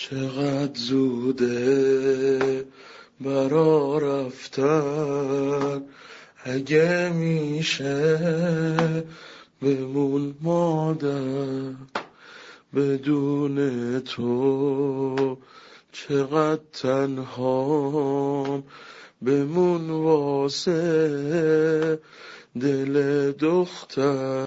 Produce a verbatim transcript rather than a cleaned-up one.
چقدر زوده برا رفتن، اگه میشه بمون مادر، بدون تو چقدر تنهام، بمون واسه دل دختر.